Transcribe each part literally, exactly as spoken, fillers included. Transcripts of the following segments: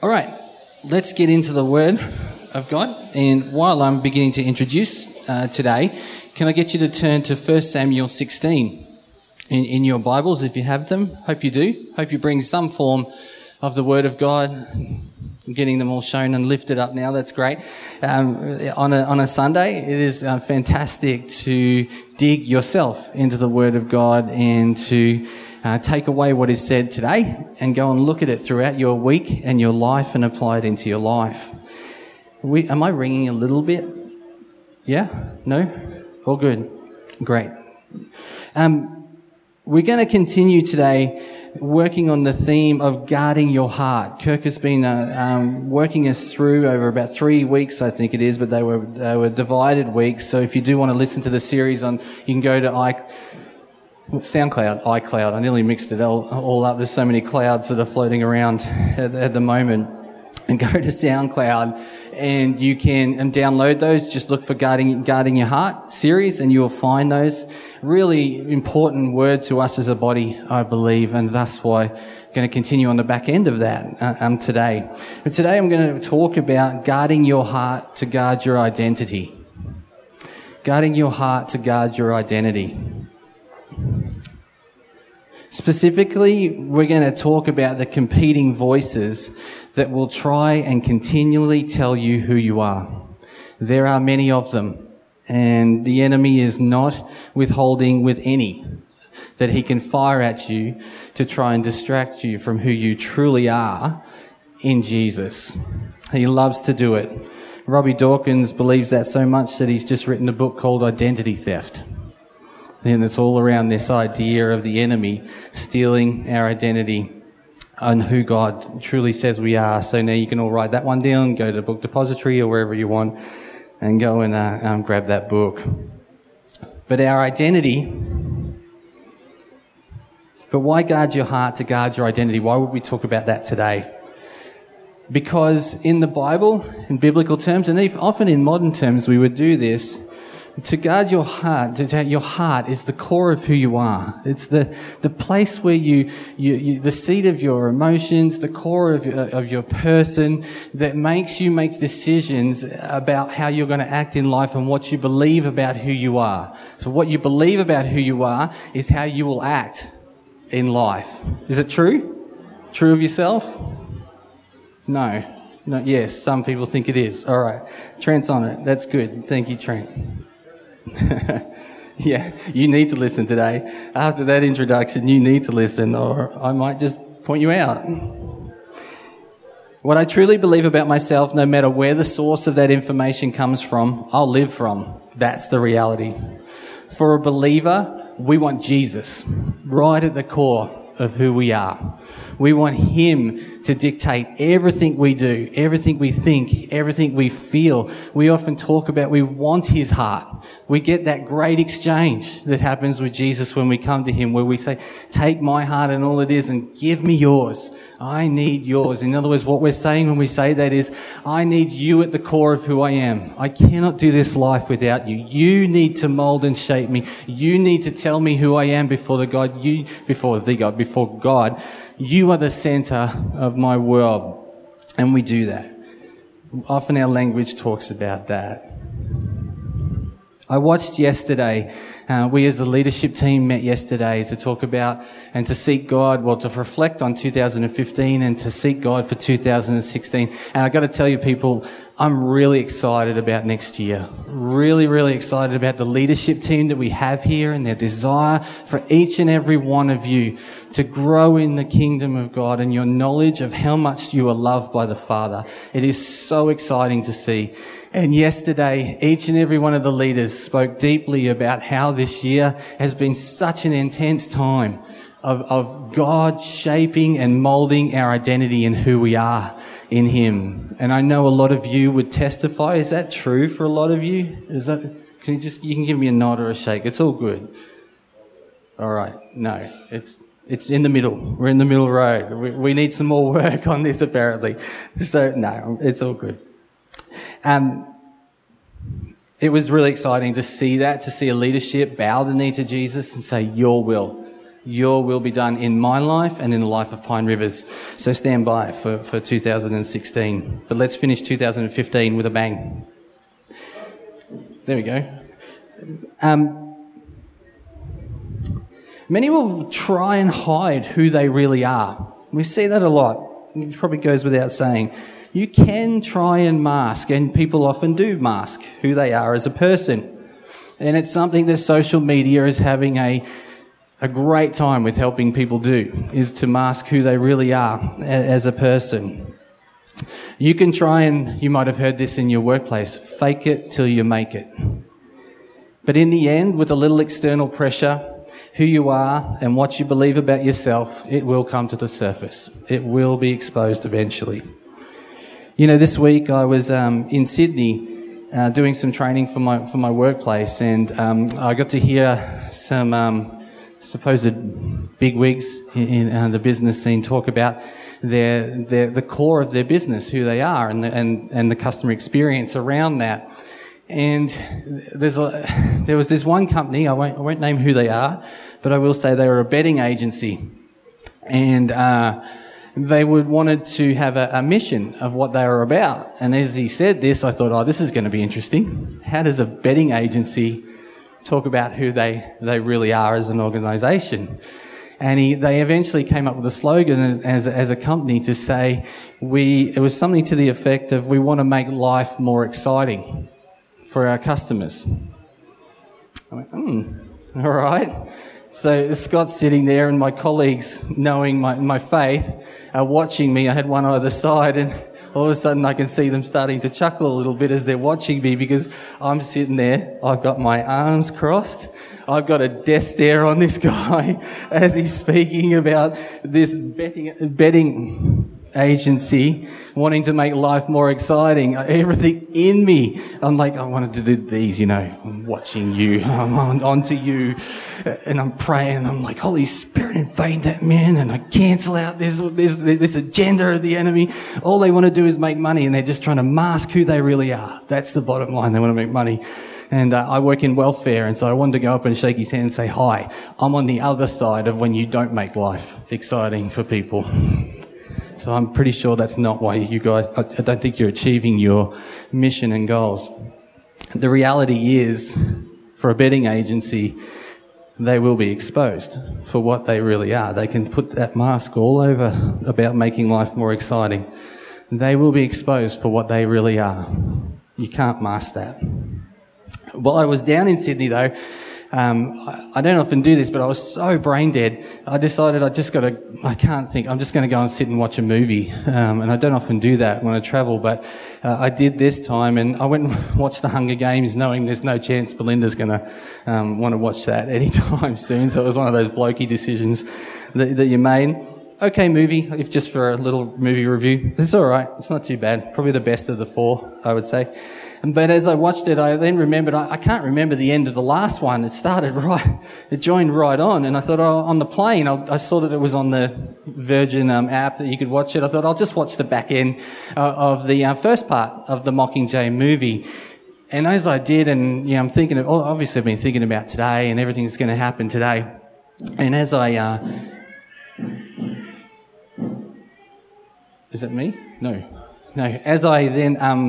All right, let's get into the Word of God. And while I'm beginning to introduce uh, today, can I get you to turn to First Samuel sixteen in, in your Bibles, if you have them? Hope you do. Hope you bring some form of the Word of God. I'm getting them all shown and lifted up now. That's great. Um, on a, on a Sunday, it is uh, fantastic to dig yourself into the Word of God and to uh, take away what is said today and go and look at it throughout your week and your life and apply it into your life. We, am I ringing a little bit? Yeah? No? All good. Great. Um, we're going to continue today working on the theme of guarding your heart. Kirk has been uh, um, working us through over about three weeks, I think it is, but they were they were divided weeks. So if you do want to listen to the series on, you can go to I, SoundCloud, iCloud. I nearly mixed it all, all up. There's so many clouds that are floating around at, at the moment. And go to SoundCloud, and you can and download those. Just look for Guarding, Guarding Your Heart series, and you'll find those. Really important word to us as a body, I believe, and that's why I'm going to continue on the back end of that uh, um, today. But today I'm going to talk about guarding your heart to guard your identity. Guarding your heart to guard your identity. Specifically, we're going to talk about the competing voices that will try and continually tell you who you are. There are many of them, and the enemy is not withholding with any that he can fire at you to try and distract you from who you truly are in Jesus. He loves to do it. Robbie Dawkins believes that so much that he's just written a book called Identity Theft. And it's all around this idea of the enemy stealing our identity and who God truly says we are. So now you can all write that one down, go to the book depository or wherever you want, and go and uh, um, grab that book. But our identity, but why guard your heart to guard your identity? Why would we talk about that today? Because in the Bible, in biblical terms, and often in modern terms, we would do this. To guard your heart, to your heart is the core of who you are. It's the, the place where you, you, you, the seat of your emotions, the core of your, of your person that makes you make decisions about how you're going to act in life and what you believe about who you are. So what you believe about who you are is how you will act in life. Is it true? True of yourself? No. No, yes, some people think it is. All right. Trent's on it. That's good. Thank you, Trent. Yeah, you need to listen today. After that introduction, you need to listen, or I might just point you out. What I truly believe about myself, no matter where the source of that information comes from, I'll live from. That's the reality. For a believer, we want Jesus right at the core of who we are. We want Him to dictate everything we do, everything we think, everything we feel. We often talk about we want His heart. We get that great exchange that happens with Jesus when we come to Him, where we say, take my heart and all it is and give me yours. I need yours. In other words, what we're saying when we say that is, I need you at the core of who I am. I cannot do this life without you. You need to mold and shape me. You need to tell me who I am before the God, you, before the God, before God. You are the center of my world. And we do that. Often our language talks about that. I watched yesterday, uh, we as a leadership team met yesterday to talk about and to seek God, well, to reflect on two thousand fifteen and to seek God for two thousand sixteen. And I got to tell you people, I'm really excited about next year. Really, really excited about the leadership team that we have here and their desire for each and every one of you to grow in the kingdom of God and your knowledge of how much you are loved by the Father. It is so exciting to see. And yesterday, each and every one of the leaders spoke deeply about how this year has been such an intense time of, of God shaping and molding our identity and who we are in Him. And I know a lot of you would testify. Is that true for a lot of you? Is that, can you just, you can give me a nod or a shake. It's all good. All right. No, it's, it's in the middle. We're in the middle road. We, we need some more work on this apparently. So no, it's all good. Um, it was really exciting to see that, to see a leadership bow the knee to Jesus and say, your will, your will be done in my life and in the life of Pine Rivers. So stand by for, for two thousand sixteen. But let's finish two thousand fifteen with a bang. There we go. Um, many will try and hide who they really are. We see that a lot. It probably goes without saying. You can try and mask, and people often do mask who they are as a person. And it's something that social media is having a a great time with helping people do, is to mask who they really are as a person. You can try and, you might have heard this in your workplace, fake it till you make it. But in the end, with a little external pressure, who you are and what you believe about yourself, it will come to the surface. It will be exposed eventually. You know, this week I was um, in Sydney Uh, doing some training for my for my workplace, and um, I got to hear some um, supposed bigwigs in, in uh, the business scene talk about their their the core of their business, who they are, and the, and and the customer experience around that. And there's a, there was this one company, I won't I won't name who they are, but I will say they were a betting agency, and. Uh, They would wanted to have a, a mission of what they were about. And as he said this, I thought, oh, this is going to be interesting. How does a betting agency talk about who they, they really are as an organisation? And he, they eventually came up with a slogan as, as a company to say, we, it was something to the effect of, we want to make life more exciting for our customers. I went, hmm, all right. So Scott's sitting there, and my colleagues, knowing my, my faith, are watching me. I had one either side, and all of a sudden I can see them starting to chuckle a little bit as they're watching me, because I'm sitting there, I've got my arms crossed, I've got a death stare on this guy as he's speaking about this betting, betting agency wanting to make life more exciting. Everything in me, I'm like, I wanted to do these, you know, I'm watching you, I'm on, on to you, and I'm praying, I'm like, Holy Spirit, invade that man, and I cancel out this, this, this agenda of the enemy. All they want to do is make money, and they're just trying to mask who they really are. That's the bottom line, they want to make money. And uh, I work in welfare, and so I wanted to go up and shake his hand and say, hi, I'm on the other side of when you don't make life exciting for people. So I'm pretty sure that's not why you guys, I don't think you're achieving your mission and goals. The reality is, for a betting agency, they will be exposed for what they really are. They can put that mask all over about making life more exciting. They will be exposed for what they really are. You can't mask that. While I was down in Sydney, though, Um, I don't often do this, but I was so brain dead. I decided I just got to, I can't think, I'm just going to go and sit and watch a movie. Um, and I don't often do that when I travel, but uh, I did this time, and I went and watched The Hunger Games, knowing there's no chance Belinda's going to um, want to watch that anytime soon. So it was one of those blokey decisions that, that you made. Okay, movie, if just for a little movie review. It's all right. It's not too bad. Probably the best of the four, I would say. But as I watched it, I then remembered, I, I can't remember the end of the last one. It started right, it joined right on. And I thought, oh, on the plane, I, I saw that it was on the Virgin um, app that you could watch it. I thought, I'll just watch the back end uh, of the uh, first part of the Mockingjay movie. And as I did, and you know, I'm thinking, of, oh, obviously I've been thinking about today and everything that's going to happen today. And as I... Uh, is it me? No. No, as I then um,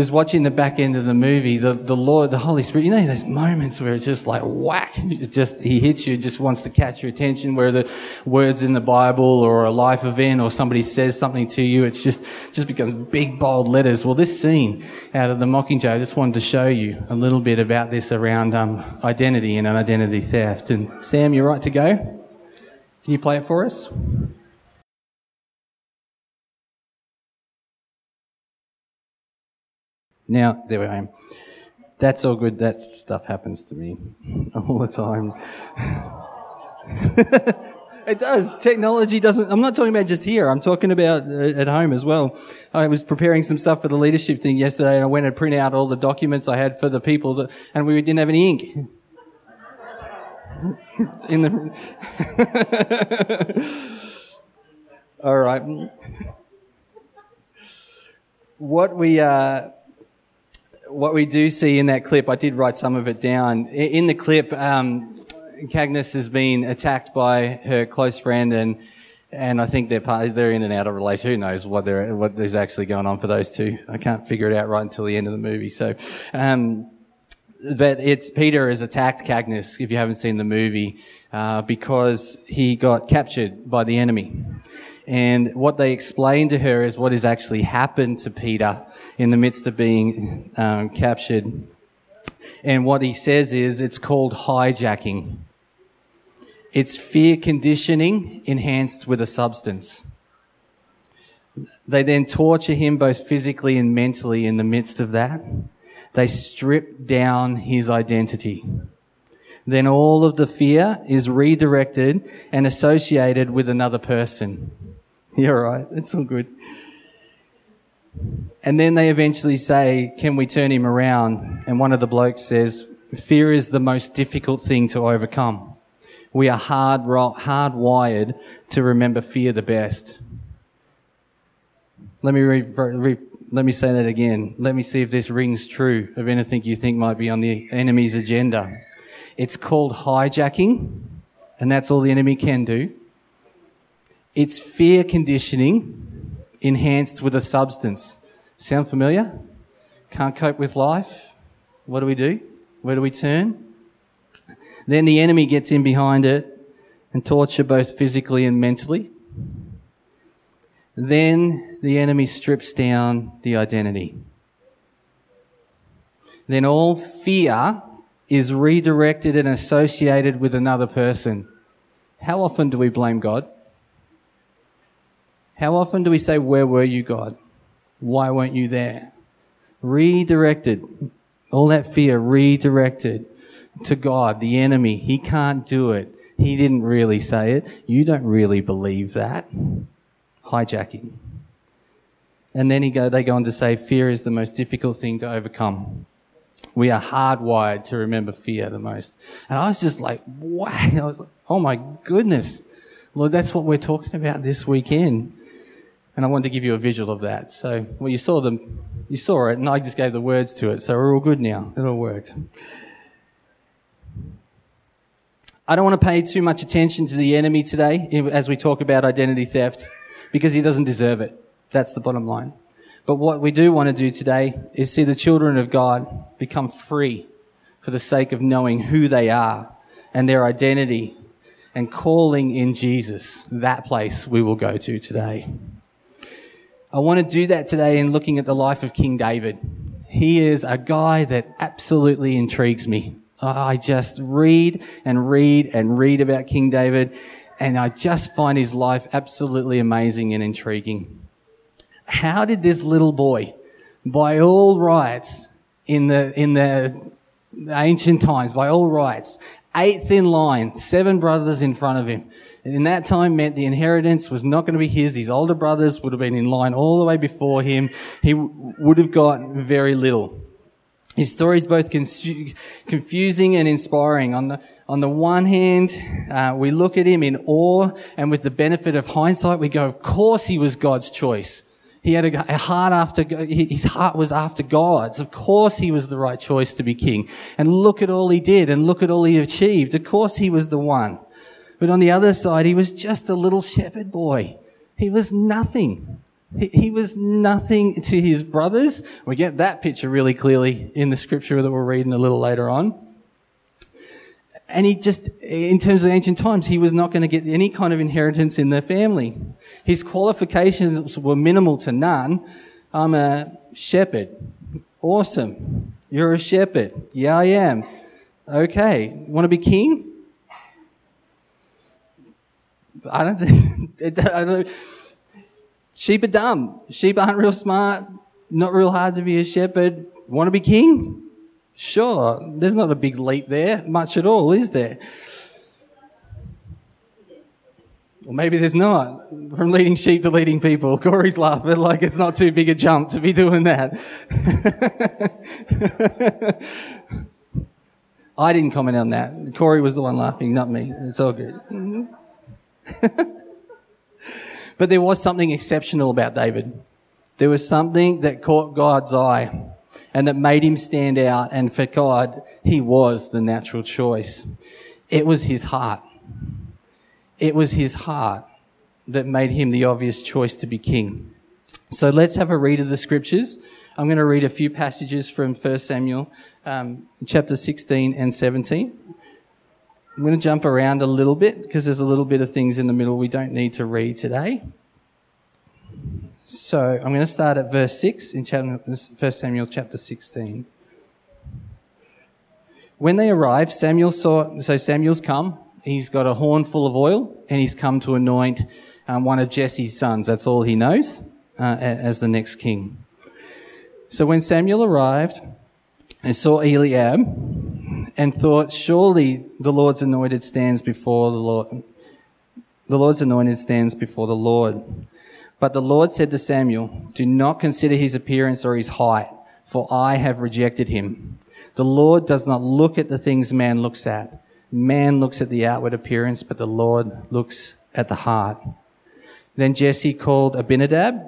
was watching the back end of the movie, the, the Lord, the Holy Spirit, you know those moments where it's just like whack, it just he hits you, just wants to catch your attention, where the words in the Bible or a life event or somebody says something to you, it's just just becomes big, bold letters. Well, this scene out of the Mockingjay, I just wanted to show you a little bit about this around um, identity and an identity theft. And Sam, you're right to go. Can you play it for us? Now, there I am. That's all good. That stuff happens to me all the time. It does. Technology doesn't... I'm not talking about just here. I'm talking about at home as well. I was preparing some stuff for the leadership thing yesterday, and I went and printed out all the documents I had for the people, that, and we didn't have any ink. In the... All right. What we... Uh, What we do see in that clip, I did write some of it down. In the clip, um, Cagnes is being attacked by her close friend, and and I think they're part, they're in and out of relation. Who knows what they're what is actually going on for those two? I can't figure it out right until the end of the movie. So, um, but it's Peter has attacked Cagnes, if you haven't seen the movie, uh, because he got captured by the enemy. And what they explain to her is what has actually happened to Peter in the midst of being um, captured. And what he says is it's called hijacking. It's fear conditioning enhanced with a substance. They then torture him both physically and mentally in the midst of that. They strip down his identity. Then all of the fear is redirected and associated with another person. You're right. It's all good. And then they eventually say, can we turn him around? And one of the blokes says, fear is the most difficult thing to overcome. We are hard, hardwired to remember fear the best. Let me re, re, let me say that again. Let me see if this rings true of anything you think might be on the enemy's agenda. It's called hijacking, and that's all the enemy can do. It's fear conditioning enhanced with a substance. Sound familiar? Can't cope with life. What do we do? Where do we turn? Then the enemy gets in behind it and torture both physically and mentally. Then the enemy strips down the identity. Then all fear is redirected and associated with another person. How often do we blame God? How often do we say, where were you, God? Why weren't you there? Redirected. All that fear redirected to God, the enemy. He can't do it. He didn't really say it. You don't really believe that. Hijacking. And then he go, they go on to say, fear is the most difficult thing to overcome. We are hardwired to remember fear the most. And I was just like, wow. I was like, oh my goodness. Lord, that's what we're talking about this weekend. And I wanted to give you a visual of that. So, well, you saw them, you saw it, and I just gave the words to it. So we're all good now. It all worked. I don't want to pay too much attention to the enemy today as we talk about identity theft, because he doesn't deserve it. That's the bottom line. But what we do want to do today is see the children of God become free for the sake of knowing who they are and their identity and calling in Jesus. That place we will go to today. I want to do that today in looking at the life of King David. He is a guy that absolutely intrigues me. I just read and read and read about King David, and I just find his life absolutely amazing and intriguing. How did this little boy, by all rights, in the in the ancient times, by all rights, eighth in line, seven brothers in front of him. And in that time meant the inheritance was not going to be his. His older brothers would have been in line all the way before him. He w- would have got very little. His story is both consu- confusing and inspiring. On the, on the one hand, uh, we look at him in awe, and with the benefit of hindsight, we go, of course he was God's choice. He had a heart after, his heart was after God's. Of course he was the right choice to be king. And look at all he did and look at all he achieved. Of course he was the one. But on the other side, he was just a little shepherd boy. He was nothing. He, he was nothing to his brothers. We get that picture really clearly in the scripture that we're reading a little later on. And he just, in terms of ancient times, he was not going to get any kind of inheritance in their family. His qualifications were minimal to none. I'm a shepherd. Awesome. You're a shepherd. Yeah, I am. Okay. Want to be king? I don't think, I don't, sheep are dumb. Sheep aren't real smart. Not real hard to be a shepherd. Want to be king? Sure, there's not a big leap there, much at all, is there? Or maybe there's not. From leading sheep to leading people. Corey's laughing like it's not too big a jump to be doing that. I didn't comment on that. Corey was the one laughing, not me. It's all good. But there was something exceptional about David. There was something that caught God's eye. And that made him stand out, and for God, he was the natural choice. It was his heart. It was his heart that made him the obvious choice to be king. So let's have a read of the scriptures. I'm going to read a few passages from First Samuel um, chapter sixteen and seventeen. I'm going to jump around a little bit because there's a little bit of things in the middle we don't need to read today. So I'm going to start at verse six in First Samuel chapter sixteen. When they arrived, Samuel saw, so Samuel's come. He's got a horn full of oil, and he's come to anoint um, one of Jesse's sons. That's all he knows, uh, as the next king. So when Samuel arrived and saw Eliab and thought, surely the Lord's anointed stands before the Lord. The Lord's anointed stands before the Lord. But the Lord said to Samuel, do not consider his appearance or his height, for I have rejected him. The Lord does not look at the things man looks at. Man looks at the outward appearance, but the Lord looks at the heart. Then Jesse called Abinadab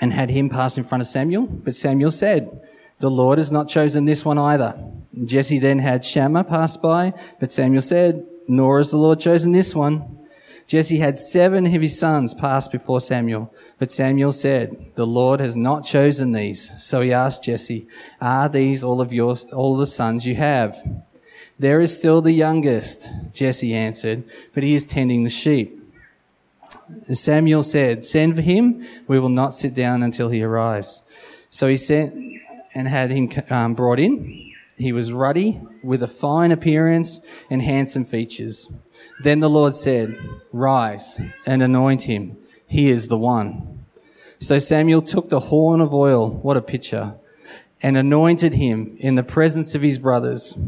and had him pass in front of Samuel. But Samuel said, the Lord has not chosen this one either. Jesse then had Shammah pass by, but Samuel said, nor has the Lord chosen this one. Jesse had seven of his sons pass before Samuel, but Samuel said, the Lord has not chosen these. So he asked Jesse, are these all of your, all the sons you have? There is still the youngest, Jesse answered, but he is tending the sheep. Samuel said, send for him. We will not sit down until he arrives. So he sent and had him um, brought in. He was ruddy, with a fine appearance and handsome features. Then the Lord said, rise and anoint him. He is the one. So Samuel took the horn of oil, what a picture, and anointed him in the presence of his brothers.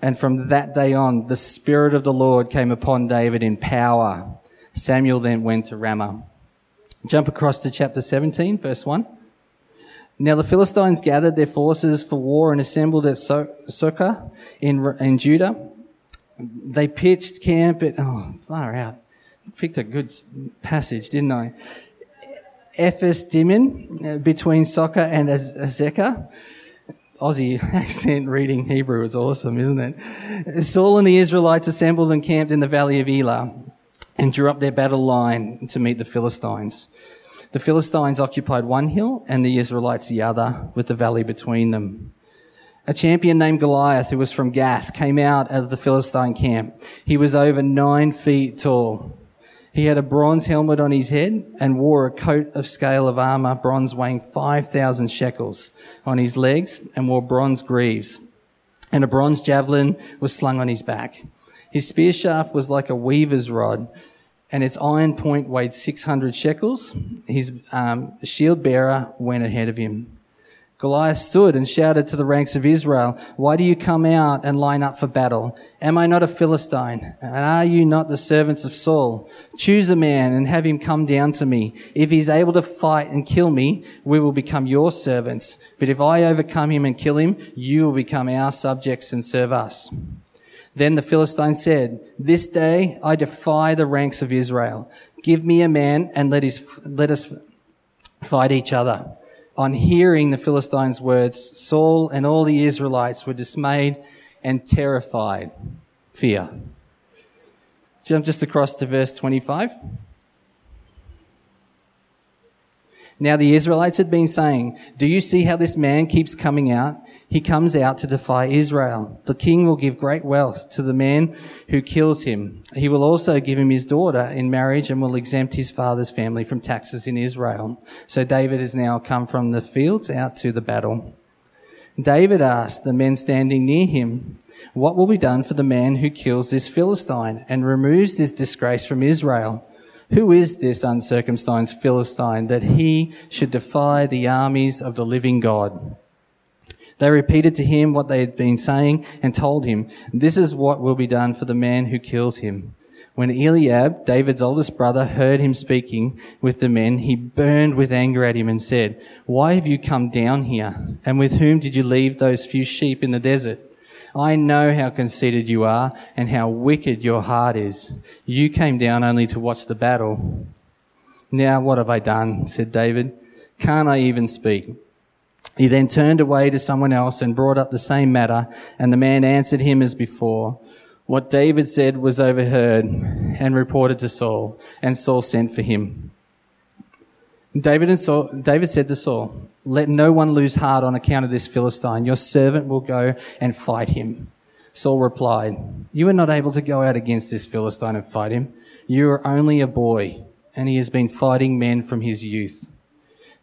And from that day on, the Spirit of the Lord came upon David in power. Samuel then went to Ramah. Jump across to chapter seventeen, verse one. Now the Philistines gathered their forces for war and assembled at Sokka in, in Judah. They pitched camp at, oh, far out. Picked a good passage, didn't I? Ephes Dimon, between Sokka and Azekah. Aussie accent reading Hebrew is awesome, isn't it? Saul and the Israelites assembled and camped in the valley of Elah and drew up their battle line to meet the Philistines. The Philistines occupied one hill and the Israelites the other, with the valley between them. A champion named Goliath, who was from Gath, came out of the Philistine camp. He was over nine feet tall. He had a bronze helmet on his head and wore a coat of scale of armor, bronze weighing five thousand shekels, on his legs, and wore bronze greaves. And a bronze javelin was slung on his back. His spear shaft was like a weaver's rod, and its iron point weighed six hundred shekels. His um, shield bearer went ahead of him. Goliath stood and shouted to the ranks of Israel, why do you come out and line up for battle? Am I not a Philistine? And are you not the servants of Saul? Choose a man and have him come down to me. If he's able to fight and kill me, we will become your servants. But if I overcome him and kill him, you will become our subjects and serve us. Then the Philistine said, this day I defy the ranks of Israel. Give me a man and let, his, let us fight each other. On hearing the Philistines' words, Saul and all the Israelites were dismayed and terrified. Fear. Jump just across to verse twenty-five. Now the Israelites had been saying, do you see how this man keeps coming out? He comes out to defy Israel. The king will give great wealth to the man who kills him. He will also give him his daughter in marriage and will exempt his father's family from taxes in Israel. So David has now come from the fields out to the battle. David asked the men standing near him, what will be done for the man who kills this Philistine and removes this disgrace from Israel? Who is this uncircumcised Philistine that he should defy the armies of the living God? They repeated to him what they had been saying and told him, this is what will be done for the man who kills him. When Eliab, David's oldest brother, heard him speaking with the men, he burned with anger at him and said, why have you come down here? And with whom did you leave those few sheep in the desert? I know how conceited you are and how wicked your heart is. You came down only to watch the battle. Now what have I done? Said David. Can't I even speak? He then turned away to someone else and brought up the same matter, and the man answered him as before. What David said was overheard and reported to Saul, and Saul sent for him. David and Saul, David said to Saul, "Let no one lose heart on account of this Philistine. Your servant will go and fight him." Saul replied, "You are not able to go out against this Philistine and fight him. You are only a boy, and he has been fighting men from his youth."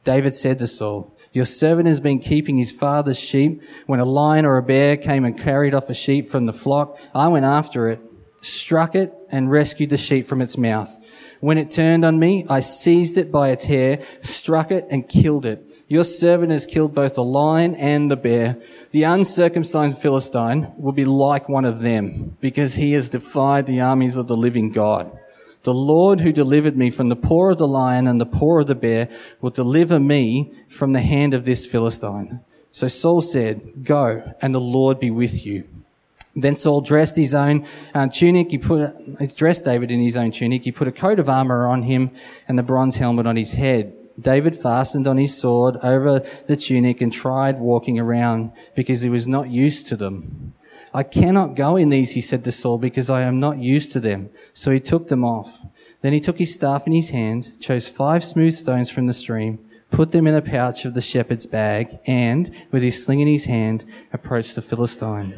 David said to Saul, "Your servant has been keeping his father's sheep. When a lion or a bear came and carried off a sheep from the flock, I went after it, struck it, and rescued the sheep from its mouth. When it turned on me, I seized it by its hair, struck it, and killed it. Your servant has killed both the lion and the bear. The uncircumcised Philistine will be like one of them, because he has defied the armies of the living God. The Lord who delivered me from the paw of the lion and the paw of the bear will deliver me from the hand of this Philistine." So Saul said, "Go, and the Lord be with you." Then Saul dressed his own uh, tunic. He put he dressed David in his own tunic. He put a coat of armor on him and the bronze helmet on his head. David fastened on his sword over the tunic and tried walking around, because he was not used to them. "I cannot go in these," he said to Saul, "because I am not used to them." So he took them off. Then he took his staff in his hand, chose five smooth stones from the stream, put them in a pouch of the shepherd's bag, and, with his sling in his hand, approached the Philistine.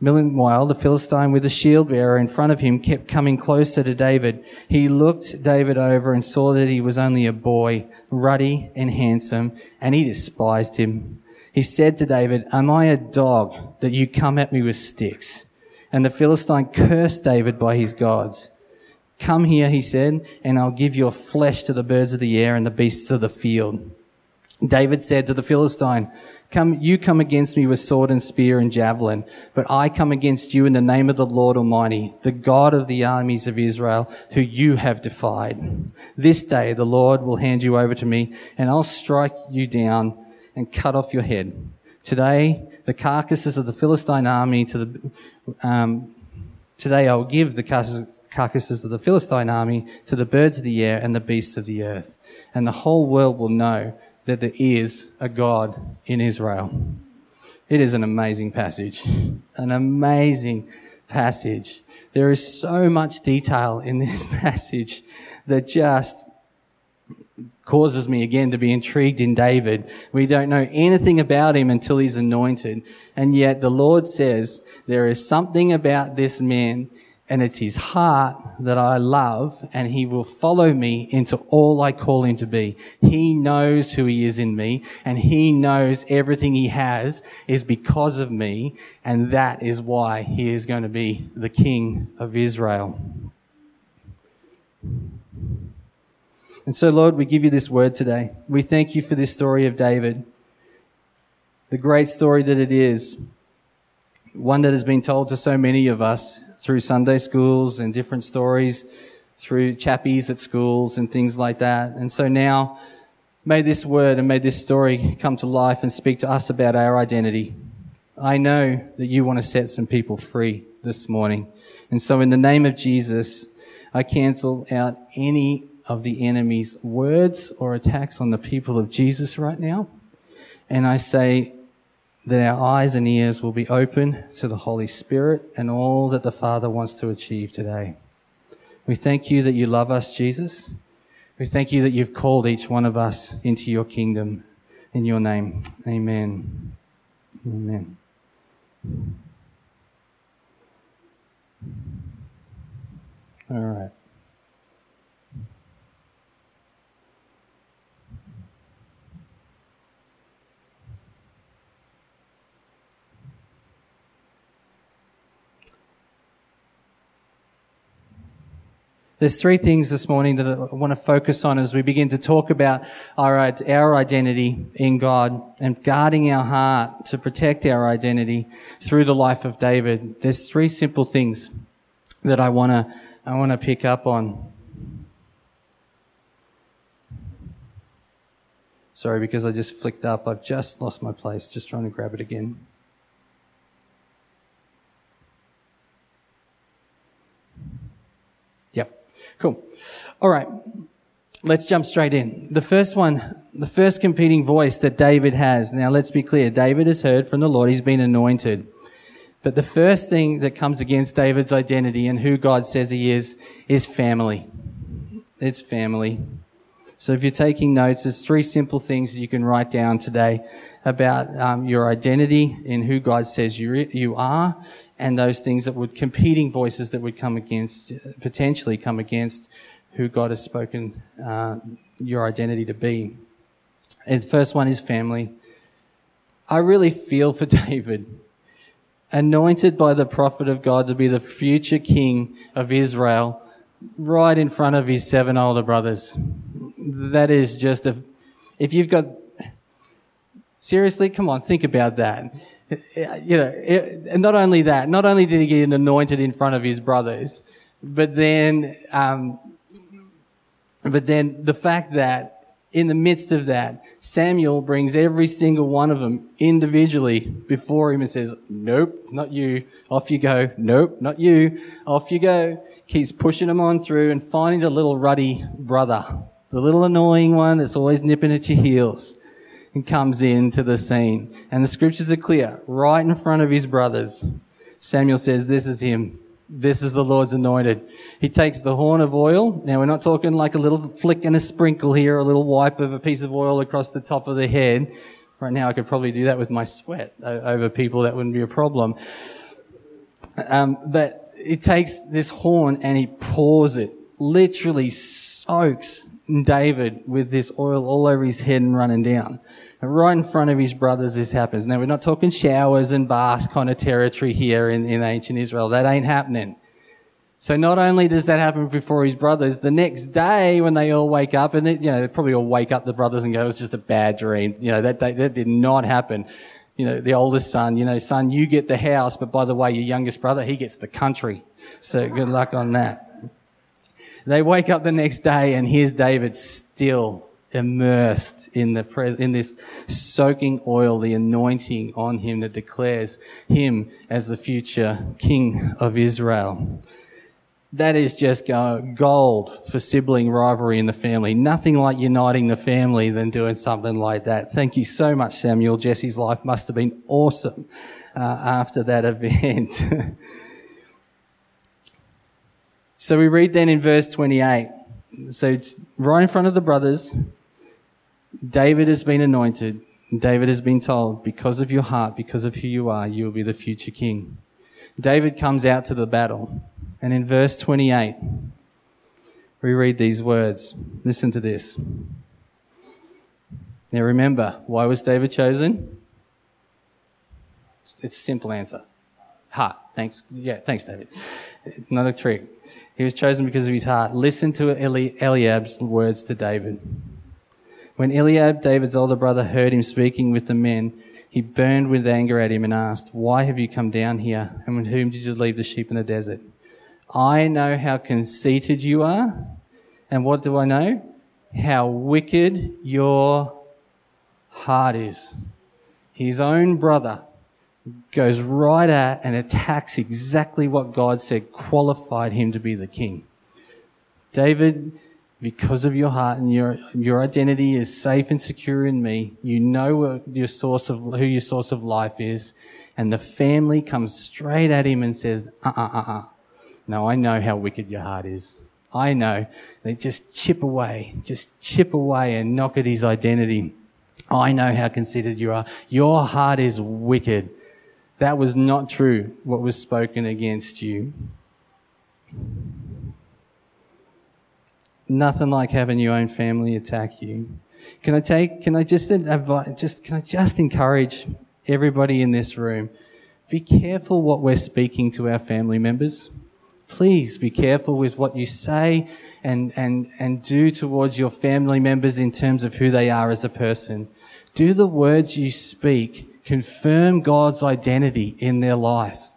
Meanwhile, the Philistine, with a shield bearer in front of him, kept coming closer to David. He looked David over and saw that he was only a boy, ruddy and handsome, and he despised him. He said to David, "Am I a dog that you come at me with sticks?" And the Philistine cursed David by his gods. "Come here," he said, "and I'll give your flesh to the birds of the air and the beasts of the field." David said to the Philistine, "Come, you come against me with sword and spear and javelin, but I come against you in the name of the Lord Almighty, the God of the armies of Israel, who you have defied. This day the Lord will hand you over to me, and I'll strike you down and cut off your head. Today, the carcasses of the Philistine army to the, um, today I'll give the carcasses of the Philistine army to the birds of the air and the beasts of the earth. And the whole world will know that there is a God in Israel." It is an amazing passage. An amazing passage. There is so much detail in this passage that just causes me again to be intrigued in David. We don't know anything about him until he's anointed. And yet the Lord says, there is something about this man, and it's his heart that I love, and he will follow me into all I call him to be. He knows who he is in me, and he knows everything he has is because of me, and that is why he is going to be the king of Israel. And so, Lord, we give you this word today. We thank you for this story of David, the great story that it is, one that has been told to so many of us through Sunday schools and different stories, through chappies at schools and things like that. And so now, may this word and may this story come to life and speak to us about our identity. I know that you want to set some people free this morning. And so in the name of Jesus, I cancel out any of the enemy's words or attacks on the people of Jesus right now. And I say that our eyes and ears will be open to the Holy Spirit and all that the Father wants to achieve today. We thank you that you love us, Jesus. We thank you that you've called each one of us into your kingdom. In your name, amen. Amen. All right. There's three things this morning that I want to focus on as we begin to talk about our, our identity in God and guarding our heart to protect our identity through the life of David. There's three simple things that I want to, I want to pick up on. Sorry, because I just flicked up. I've just lost my place. Just trying to grab it again. Cool. All right. Let's jump straight in. The first one, the first competing voice that David has. Now, let's be clear. David has heard from the Lord. He's been anointed. But the first thing that comes against David's identity and who God says he is, is family. It's family. So if you're taking notes, there's three simple things that you can write down today about um, your identity and who God says you, you are, and those things that would, competing voices that would come against, potentially come against who God has spoken uh, your identity to be. And the first one is family. I really feel for David. Anointed by the prophet of God to be the future king of Israel, right in front of his seven older brothers. That is just a, if you've got, seriously, come on, think about that. You know, it, and not only that, not only did he get anointed in front of his brothers, but then, um, but then the fact that in the midst of that, Samuel brings every single one of them individually before him and says, nope, it's not you. Off you go. Nope, not you. Off you go. Keeps pushing them on through and finding the little ruddy brother, the little annoying one that's always nipping at your heels, and comes into the scene. And the scriptures are clear. Right in front of his brothers, Samuel says, this is him. This is the Lord's anointed. He takes the horn of oil. Now, we're not talking like a little flick and a sprinkle here, a little wipe of a piece of oil across the top of the head. Right now, I could probably do that with my sweat over people. That wouldn't be a problem. Um, but he takes this horn and he pours it, literally soaks David with this oil all over his head and running down. And right in front of his brothers, this happens. Now, we're not talking showers and bath kind of territory here in, in ancient Israel. That ain't happening. So not only does that happen before his brothers, the next day when they all wake up, and they, you know, they probably all wake up the brothers and go, it was just a bad dream. You know, that day, that did not happen. You know, the oldest son, you know, son, you get the house, but by the way, your youngest brother, he gets the country. So good luck on that. They wake up the next day and here's David still immersed in the pres- in this soaking oil, the anointing on him that declares him as the future king of Israel. That is just gold for sibling rivalry in the family. Nothing like uniting the family than doing something like that. Thank you so much, Samuel. Jesse's life must have been awesome uh, after that event. So we read then in verse twenty-eight, so it's right in front of the brothers, David has been anointed. David has been told, because of your heart, because of who you are, you will be the future king. David comes out to the battle. And in verse twenty-eight, we read these words. Listen to this. Now remember, why was David chosen? It's a simple answer. Heart. Thanks. Yeah, thanks, David. It's not a trick. He was chosen because of his heart. Listen to Eli- Eliab's words to David. When Eliab, David's older brother, heard him speaking with the men, he burned with anger at him and asked, why have you come down here? And with whom did you leave the sheep in the desert? I know how conceited you are. And what do I know? How wicked your heart is. His own brother goes right at and attacks exactly what God said qualified him to be the king. David, because of your heart and your your identity is safe and secure in me, you know what your source of who your source of life is, and the family comes straight at him and says, uh-uh, uh-uh. No, I know how wicked your heart is. I know. They just chip away, just chip away and knock at his identity. I know how conceited you are. Your heart is wicked. That was not true, what was spoken against you. Nothing like having your own family attack you. Can I take, can I just advise, just, can I just encourage everybody in this room, be careful what we're speaking to our family members. Please be careful with what you say and, and, and do towards your family members in terms of who they are as a person. Do the words you speak confirm God's identity in their life.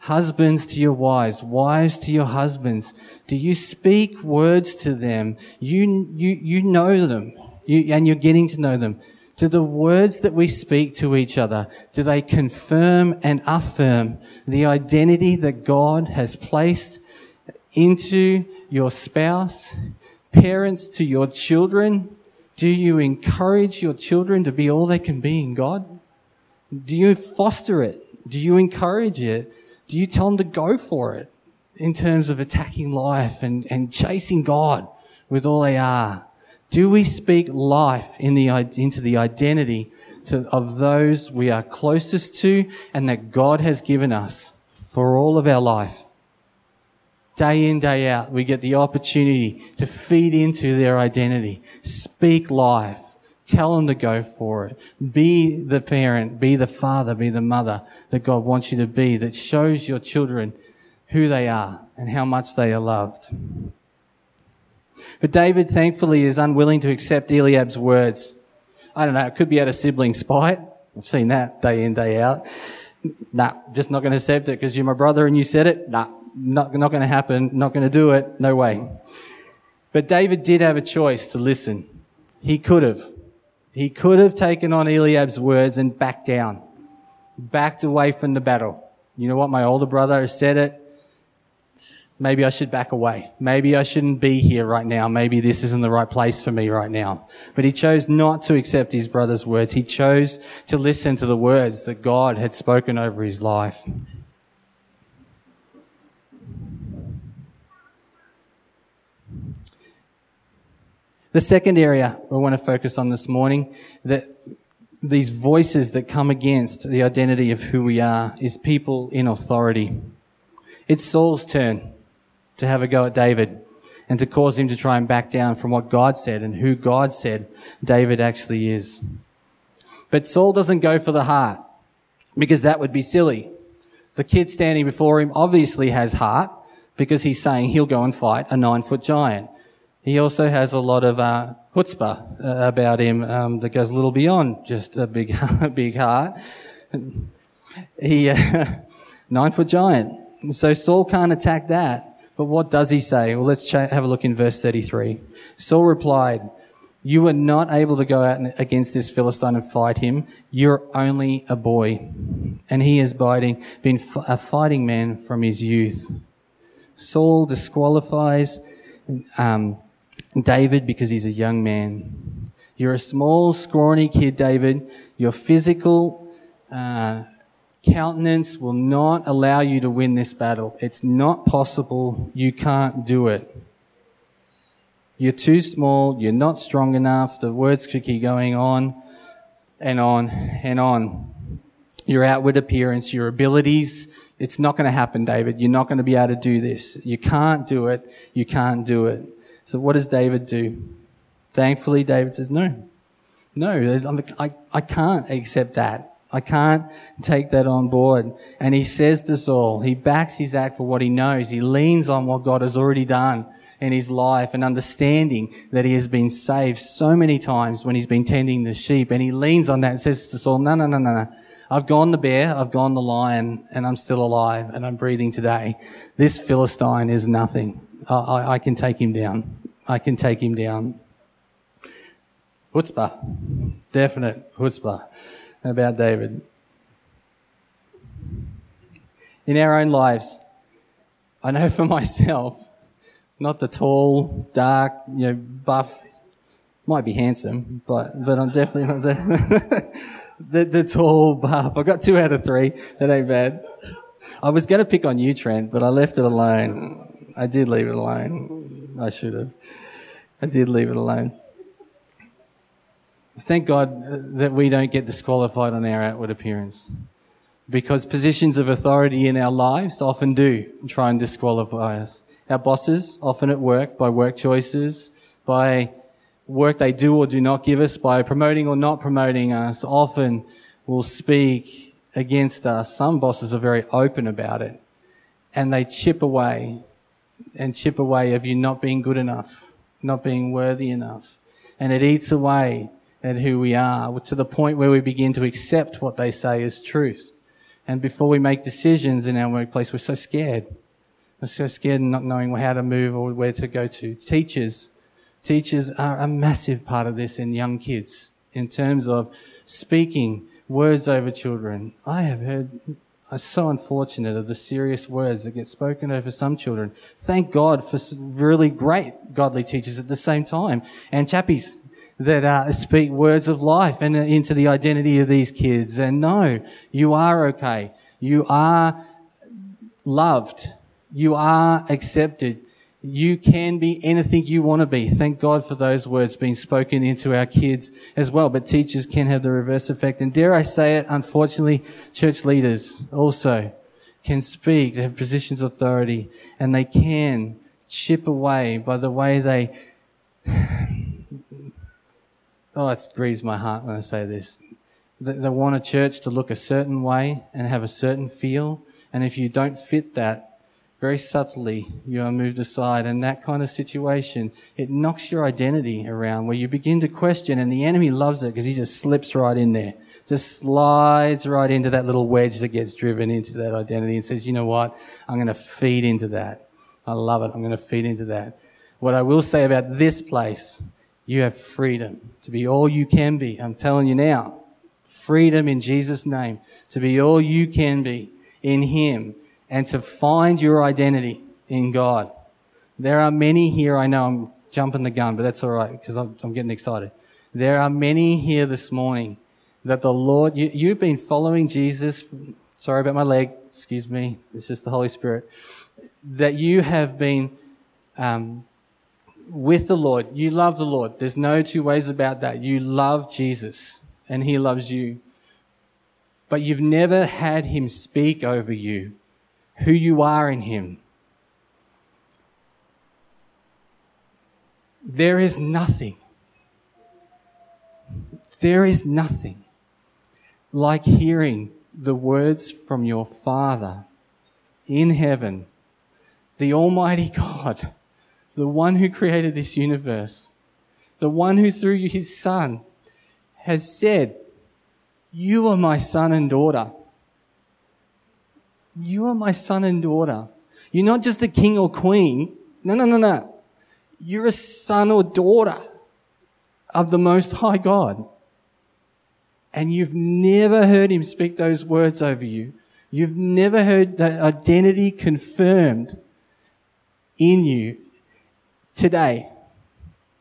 Husbands to your wives, wives to your husbands. Do you speak words to them? You, you, you know them, you, and you're getting to know them. Do the words that we speak to each other, do they confirm and affirm the identity that God has placed into your spouse, parents to your children? Do you encourage your children to be all they can be in God? Do you foster it? Do you encourage it? Do you tell them to go for it in terms of attacking life and, and chasing God with all they are? Do we speak life in the, into the identity to, of those we are closest to and that God has given us for all of our life? Day in, day out, we get the opportunity to feed into their identity. Speak life. Tell them to go for it. Be the parent, be the father, be the mother that God wants you to be, that shows your children who they are and how much they are loved. But David, thankfully, is unwilling to accept Eliab's words. I don't know, it could be out of sibling spite. I've seen that day in, day out. Nah, just not going to accept it because you're my brother and you said it. Nah, not, not going to happen, not going to do it, no way. But David did have a choice to listen. He could have. He could have taken on Eliab's words and backed down, backed away from the battle. You know what, my older brother has said it. Maybe I should back away. Maybe I shouldn't be here right now. Maybe this isn't the right place for me right now. But he chose not to accept his brother's words. He chose to listen to the words that God had spoken over his life. The second area I want to focus on this morning, that these voices that come against the identity of who we are, is people in authority. It's Saul's turn to have a go at David and to cause him to try and back down from what God said and who God said David actually is. But Saul doesn't go for the heart, because that would be silly. The kid standing before him obviously has heart, because he's saying he'll go and fight a nine-foot giant. He also has a lot of uh, chutzpah about him um, that goes a little beyond just a big, big heart. He uh, nine-foot giant. So Saul can't attack that. But what does he say? Well, let's cha- have a look in verse thirty-three. Saul replied, "You were not able to go out against this Philistine and fight him. You're only a boy, and he has been a fighting man from his youth." Saul disqualifies um, David because he's a young man. You're a small, scrawny kid, David. Your physical uh countenance will not allow you to win this battle. It's not possible. You can't do it. You're too small. You're not strong enough. The words could keep going on and on and on. Your outward appearance, your abilities, it's not going to happen, David. You're not going to be able to do this. You can't do it. You can't do it. So what does David do? Thankfully, David says, no, no, I, I can't accept that. I can't take that on board. And he says to Saul, he backs his act for what he knows. He leans on what God has already done in his life and understanding that he has been saved so many times when he's been tending the sheep. And he leans on that and says to Saul, no, no, no, no, no. I've gone the bear, I've gone the lion, and I'm still alive and I'm breathing today. This Philistine is nothing. I, I, I can take him down. I can take him down. Chutzpah. Definite chutzpah about David. In our own lives, I know for myself, not the tall, dark, you know, buff, might be handsome, but but I'm definitely not the the, the tall buff. I got two out of three. That ain't bad. I was going to pick on you, Trent, but I left it alone. I did leave it alone. I should have. I did leave it alone. Thank God that we don't get disqualified on our outward appearance, because positions of authority in our lives often do try and disqualify us. Our bosses, often at work, by work choices, by work they do or do not give us, by promoting or not promoting us, often will speak against us. Some bosses are very open about it, and they chip away and chip away of you not being good enough, not being worthy enough, and it eats away at who we are, to the point where we begin to accept what they say as truth. And before we make decisions in our workplace, we're so scared. We're so scared of not knowing how to move or where to go to. Teachers. Teachers are a massive part of this in young kids, in terms of speaking words over children. I have heard, I'm so unfortunate of the serious words that get spoken over some children. Thank God for really great godly teachers at the same time, and chappies that uh, speak words of life and uh, into the identity of these kids. And no, you are okay. You are loved. You are accepted. You can be anything you want to be. Thank God for those words being spoken into our kids as well. But teachers can have the reverse effect. And dare I say it, unfortunately, church leaders also can speak. They have positions of authority, and they can chip away by the way they... Oh, it grieves my heart when I say this. They, they want a church to look a certain way and have a certain feel. And if you don't fit that, very subtly, you are moved aside. And that kind of situation, it knocks your identity around where you begin to question, and the enemy loves it because he just slips right in there, just slides right into that little wedge that gets driven into that identity and says, you know what, I'm going to feed into that. I love it. I'm going to feed into that. What I will say about this place, you have freedom to be all you can be. I'm telling you now, freedom in Jesus' name to be all you can be in him. And to find your identity in God. There are many here, I know I'm jumping the gun, but that's all right because I'm, I'm getting excited. There are many here this morning that the Lord, you, you've been following Jesus, sorry about my leg, excuse me, it's just the Holy Spirit, that you have been um, with the Lord. You love the Lord. There's no two ways about that. You love Jesus and he loves you. But you've never had him speak over you who you are in him. There is nothing. There is nothing like hearing the words from your Father in heaven, the Almighty God, the one who created this universe, the one who through his Son has said, you are my son and daughter. You are my son and daughter. You're not just a king or queen. No, no, no, no. You're a son or daughter of the Most High God. And you've never heard him speak those words over you. You've never heard that identity confirmed in you. Today,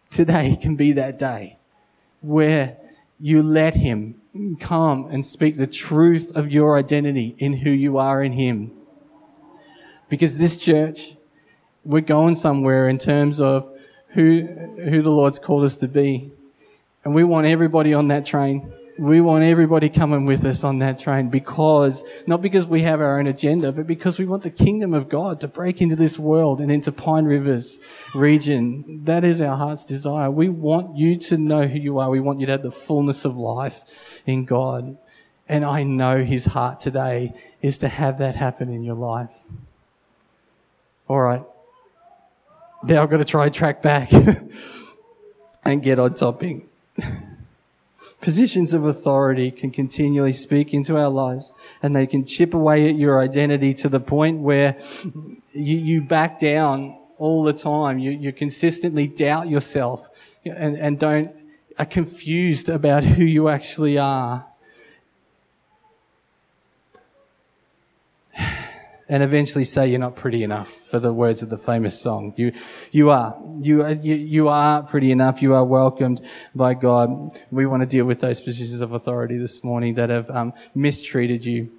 today can be that day where you let him come and speak the truth of your identity in who you are in him. Because this church, we're going somewhere in terms of who who the Lord's called us to be. And we want everybody on that train. We want everybody coming with us on that train because, not because we have our own agenda, but because we want the kingdom of God to break into this world and into Pine Rivers region. That is our heart's desire. We want you to know who you are. We want you to have the fullness of life in God. And I know his heart today is to have that happen in your life. All right. Now I've got to try and track back and get on topic. Positions of authority can continually speak into our lives, and they can chip away at your identity to the point where you, you back down all the time. You, you consistently doubt yourself and, and don't, are confused about who you actually are. And eventually say you're not pretty enough, for the words of the famous song. You, you are, you are, you, you are pretty enough. You are welcomed by God. We want to deal with those positions of authority this morning that have um, mistreated you.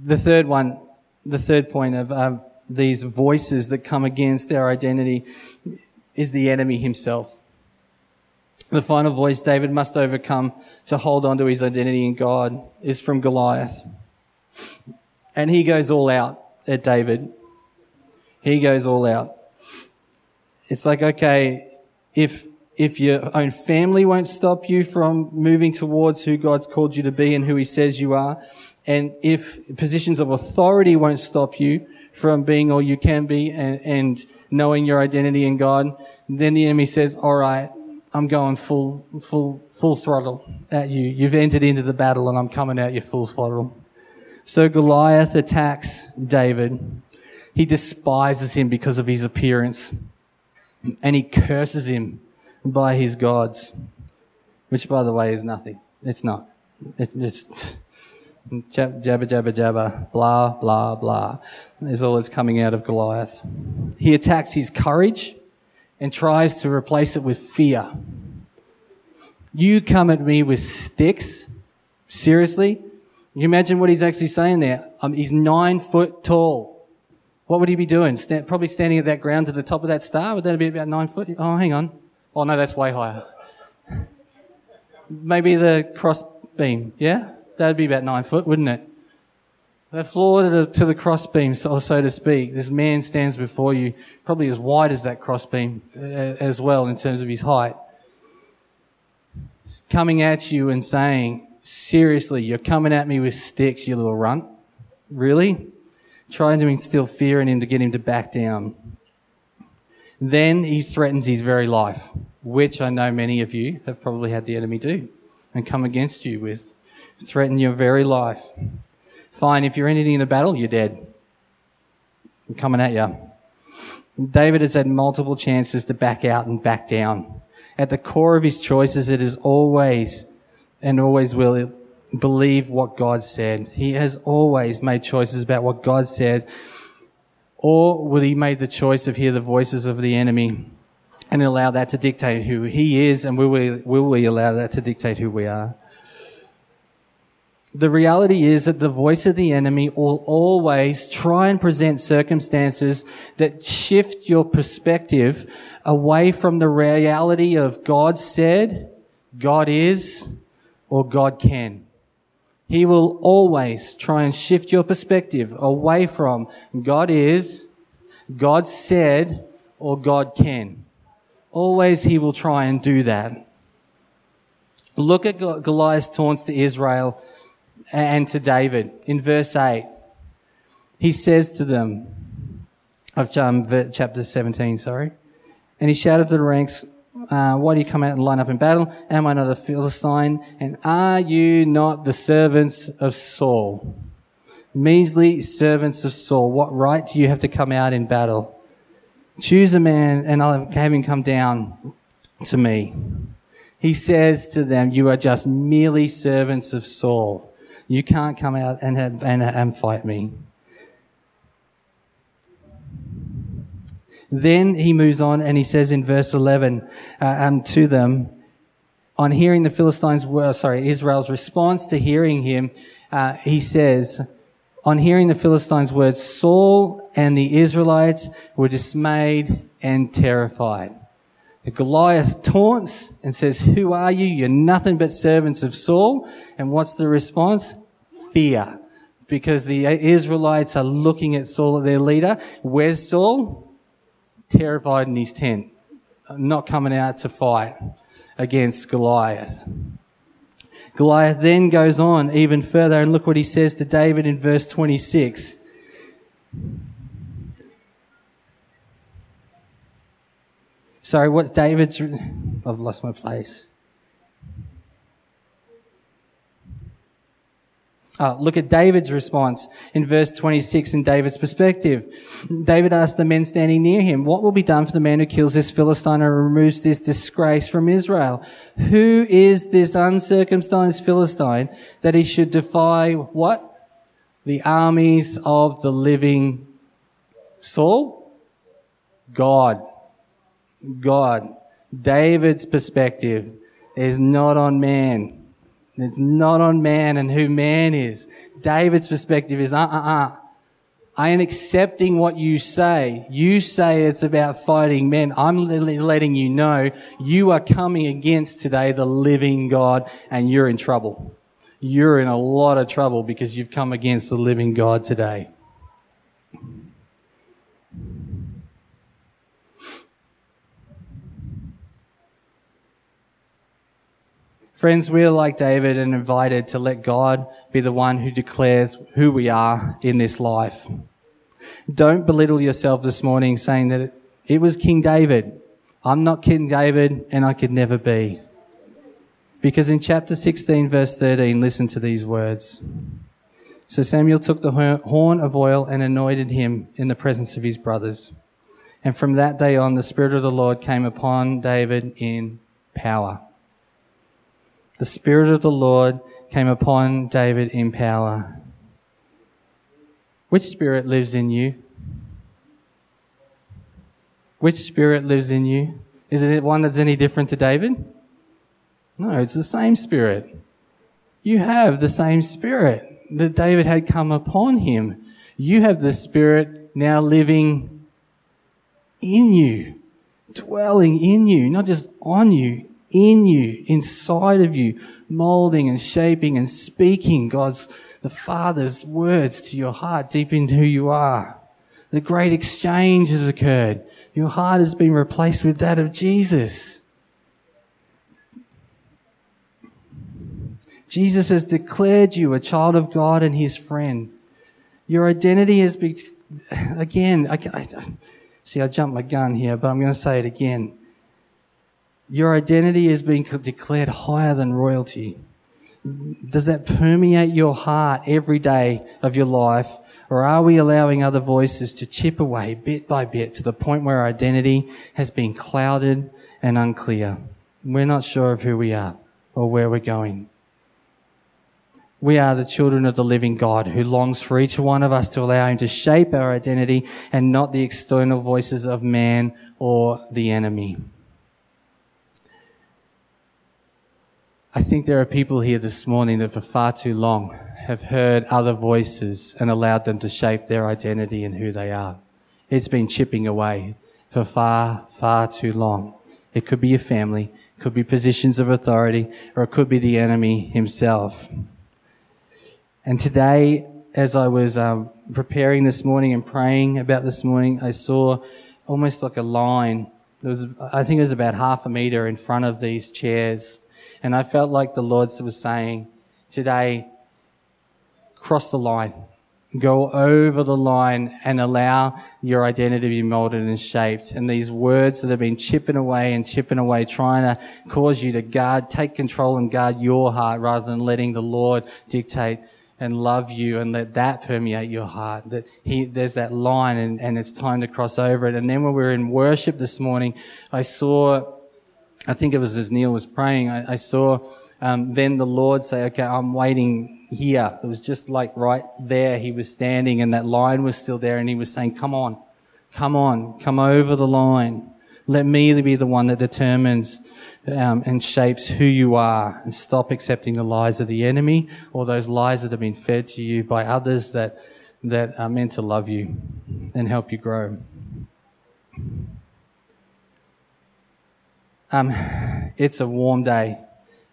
The third one, the third point of, of these voices that come against our identity is the enemy himself. The final voice David must overcome to hold on to his identity in God is from Goliath. And he goes all out at David. He goes all out. It's like, okay, if if your own family won't stop you from moving towards who God's called you to be and who he says you are, and if positions of authority won't stop you from being all you can be and, and knowing your identity in God, then the enemy says, all right, I'm going full, full, full throttle at you. You've entered into the battle and I'm coming at you full throttle. So Goliath attacks David. He despises him because of his appearance, and he curses him by his gods, which, by the way, is nothing. It's not. It's, it's jab, jabber, jabber, jabber, blah, blah, blah is all that's coming out of Goliath. He attacks his courage and tries to replace it with fear. You come at me with sticks? Seriously? Can you imagine what he's actually saying there? Um, he's nine foot tall. What would he be doing? Stand, probably standing at that ground to the top of that star? Would that be about nine foot? Oh, hang on. Oh, no, that's way higher. Maybe the cross beam, yeah? That would be about nine foot, wouldn't it? The floor to the, to the cross beam, so, so to speak. This man stands before you, probably as wide as that cross beam uh, as well in terms of his height. Coming at you and saying, seriously, you're coming at me with sticks, you little runt. Really? Trying to instill fear in him to get him to back down. Then he threatens his very life, which I know many of you have probably had the enemy do and come against you with. Threaten your very life. Fine, if you're anything in a battle, you're dead. I'm coming at you. David has had multiple chances to back out and back down. At the core of his choices, it is always, and always will, believe what God said. He has always made choices about what God said, or will he make the choice of hear the voices of the enemy and allow that to dictate who he is, and will we, will we allow that to dictate who we are? The reality is that the voice of the enemy will always try and present circumstances that shift your perspective away from the reality of God said, God is, or God can. He will always try and shift your perspective away from God is, God said, or God can. Always he will try and do that. Look at Goliath's taunts to Israel and to David. In verse eight, he says to them, of um, chapter seventeen, sorry, and he shouted to the ranks, uh, why do you come out and line up in battle? Am I not a Philistine? And are you not the servants of Saul? Measly servants of Saul, what right do you have to come out in battle? Choose a man and I'll have him come down to me. He says to them, you are just merely servants of Saul. You can't come out and have, and, and fight me. Then he moves on and he says in verse eleven uh, um, to them, on hearing the Philistines' word, sorry, Israel's response to hearing him, uh, he says, on hearing the Philistines' words, Saul and the Israelites were dismayed and terrified. Goliath taunts and says, who are you? You're nothing but servants of Saul. And what's the response? Fear. Because the Israelites are looking at Saul, their leader. Where's Saul? Terrified in his tent. Not coming out to fight against Goliath. Goliath then goes on even further and look what he says to David in verse twenty-six. Sorry, what's David's... I've lost my place. Oh, look at David's response in verse twenty-six in David's perspective. David asked the men standing near him, what will be done for the man who kills this Philistine and removes this disgrace from Israel? Who is this uncircumcised Philistine that he should defy what? The armies of the living Saul? God. God, David's perspective is not on man. It's not on man and who man is. David's perspective is, uh-uh-uh. I am accepting what you say. You say it's about fighting men. I'm letting you know you are coming against today the living God and you're in trouble. You're in a lot of trouble because you've come against the living God today. Friends, we are like David and invited to let God be the one who declares who we are in this life. Don't belittle yourself this morning saying that it was King David. I'm not King David and I could never be. Because in chapter sixteen, verse thirteen, listen to these words. So Samuel took the horn of oil and anointed him in the presence of his brothers. And from that day on, the Spirit of the Lord came upon David in power. The Spirit of the Lord came upon David in power. Which spirit lives in you? Which spirit lives in you? Is it one that's any different to David? No, it's the same Spirit. You have the same Spirit that David had come upon him. You have the Spirit now living in you, dwelling in you, not just on you, in you, inside of you, molding and shaping and speaking God's, the Father's words to your heart deep into who you are. The great exchange has occurred. Your heart has been replaced with that of Jesus. Jesus has declared you a child of God and his friend. Your identity has been, again, I, I, see, I jumped my gun here, but I'm going to say it again. Your identity has been declared higher than royalty. Does that permeate your heart every day of your life? Or are we allowing other voices to chip away bit by bit to the point where our identity has been clouded and unclear? We're not sure of who we are or where we're going. We are the children of the living God who longs for each one of us to allow him to shape our identity and not the external voices of man or the enemy. I think there are people here this morning that for far too long have heard other voices and allowed them to shape their identity and who they are. It's been chipping away for far, far too long. It could be your family, it could be positions of authority, or it could be the enemy himself. And today, as I was um, preparing this morning and praying about this morning, I saw almost like a line. There was, I think it was about half a meter in front of these chairs. And I felt like the Lord was saying, today, cross the line. Go over the line and allow your identity to be molded and shaped. And these words that have been chipping away and chipping away, trying to cause you to guard, take control and guard your heart rather than letting the Lord dictate and love you and let that permeate your heart. That he, there's that line and, and it's time to cross over it. And then when we were in worship this morning, I saw... I think it was as Neil was praying, I, I saw um, then the Lord say, okay, I'm waiting here. It was just like right there he was standing and that line was still there and he was saying, come on, come on, come over the line. Let me be the one that determines um, and shapes who you are and stop accepting the lies of the enemy or those lies that have been fed to you by others that, that are meant to love you and help you grow. Um, it's a warm day,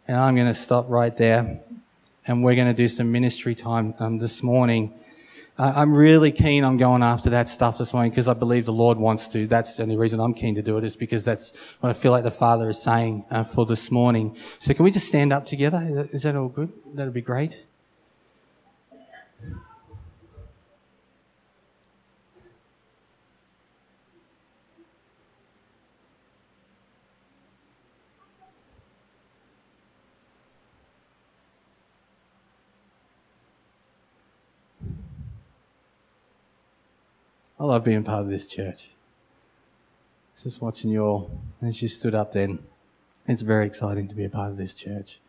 and I'm going to stop right there, and we're going to do some ministry time um, this morning. Uh, I'm really keen on going after that stuff this morning because I believe the Lord wants to. That's the only reason I'm keen to do it is because that's what I feel like the Father is saying uh, for this morning. So can we just stand up together? Is that, is that all good? That would be great. I love being part of this church. Just watching you all as you stood up then. It's very exciting to be a part of this church.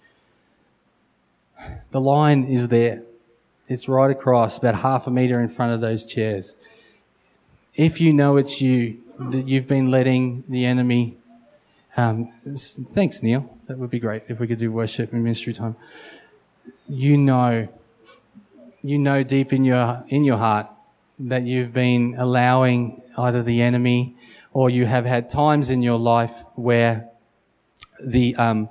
The line is there. It's right across, about half a metre in front of those chairs. If you know it's you, that you've been letting the enemy... Um, thanks, Neil. That would be great if we could do worship and ministry time. You know, you know deep in your in your heart that you've been allowing either the enemy or you have had times in your life where the um,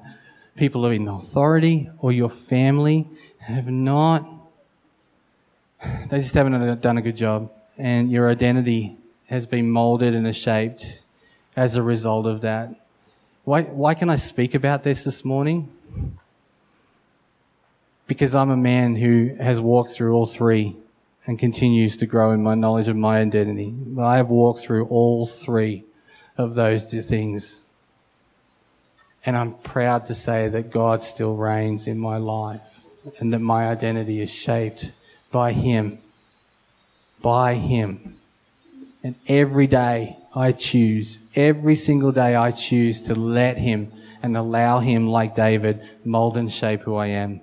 people who are in authority or your family have not, they just haven't done a good job and your identity has been moulded and shaped as a result of that. Why, why can I speak about this this morning? Because I'm a man who has walked through all three and continues to grow in my knowledge of my identity. I have walked through all three of those two things. And I'm proud to say that God still reigns in my life and that my identity is shaped by Him, by Him. And every day I choose, every single day I choose to let Him and allow Him, like David, mold and shape who I am.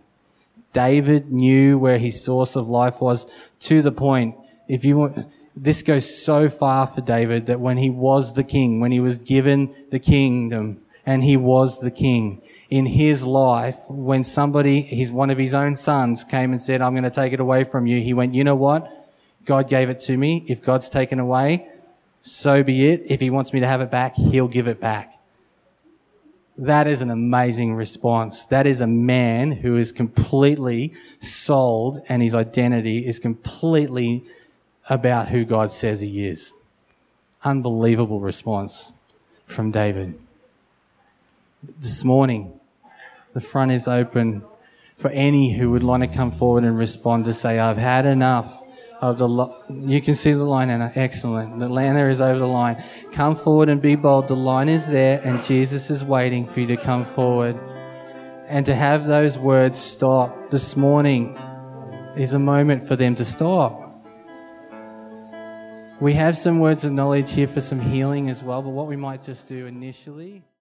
David knew where his source of life was to the point, if you want, this goes so far for David that when he was the king, when he was given the kingdom and he was the king. In his life, when somebody, his one of his own sons came and said, I'm going to take it away from you, he went, you know what? God gave it to me. If God's taken away, so be it. If he wants me to have it back, he'll give it back. That is an amazing response. That is a man who is completely sold, and his identity is completely about who God says he is. Unbelievable response from David. This morning, the front is open for any who would like to come forward and respond to say, I've had enough of the lo-. You can see the line, Anna. Excellent. The Anna is over the line. Come forward and be bold. The line is there, and Jesus is waiting for you to come forward. And to have those words stop this morning is a moment for them to stop. We have some words of knowledge here for some healing as well, but what we might just do initially...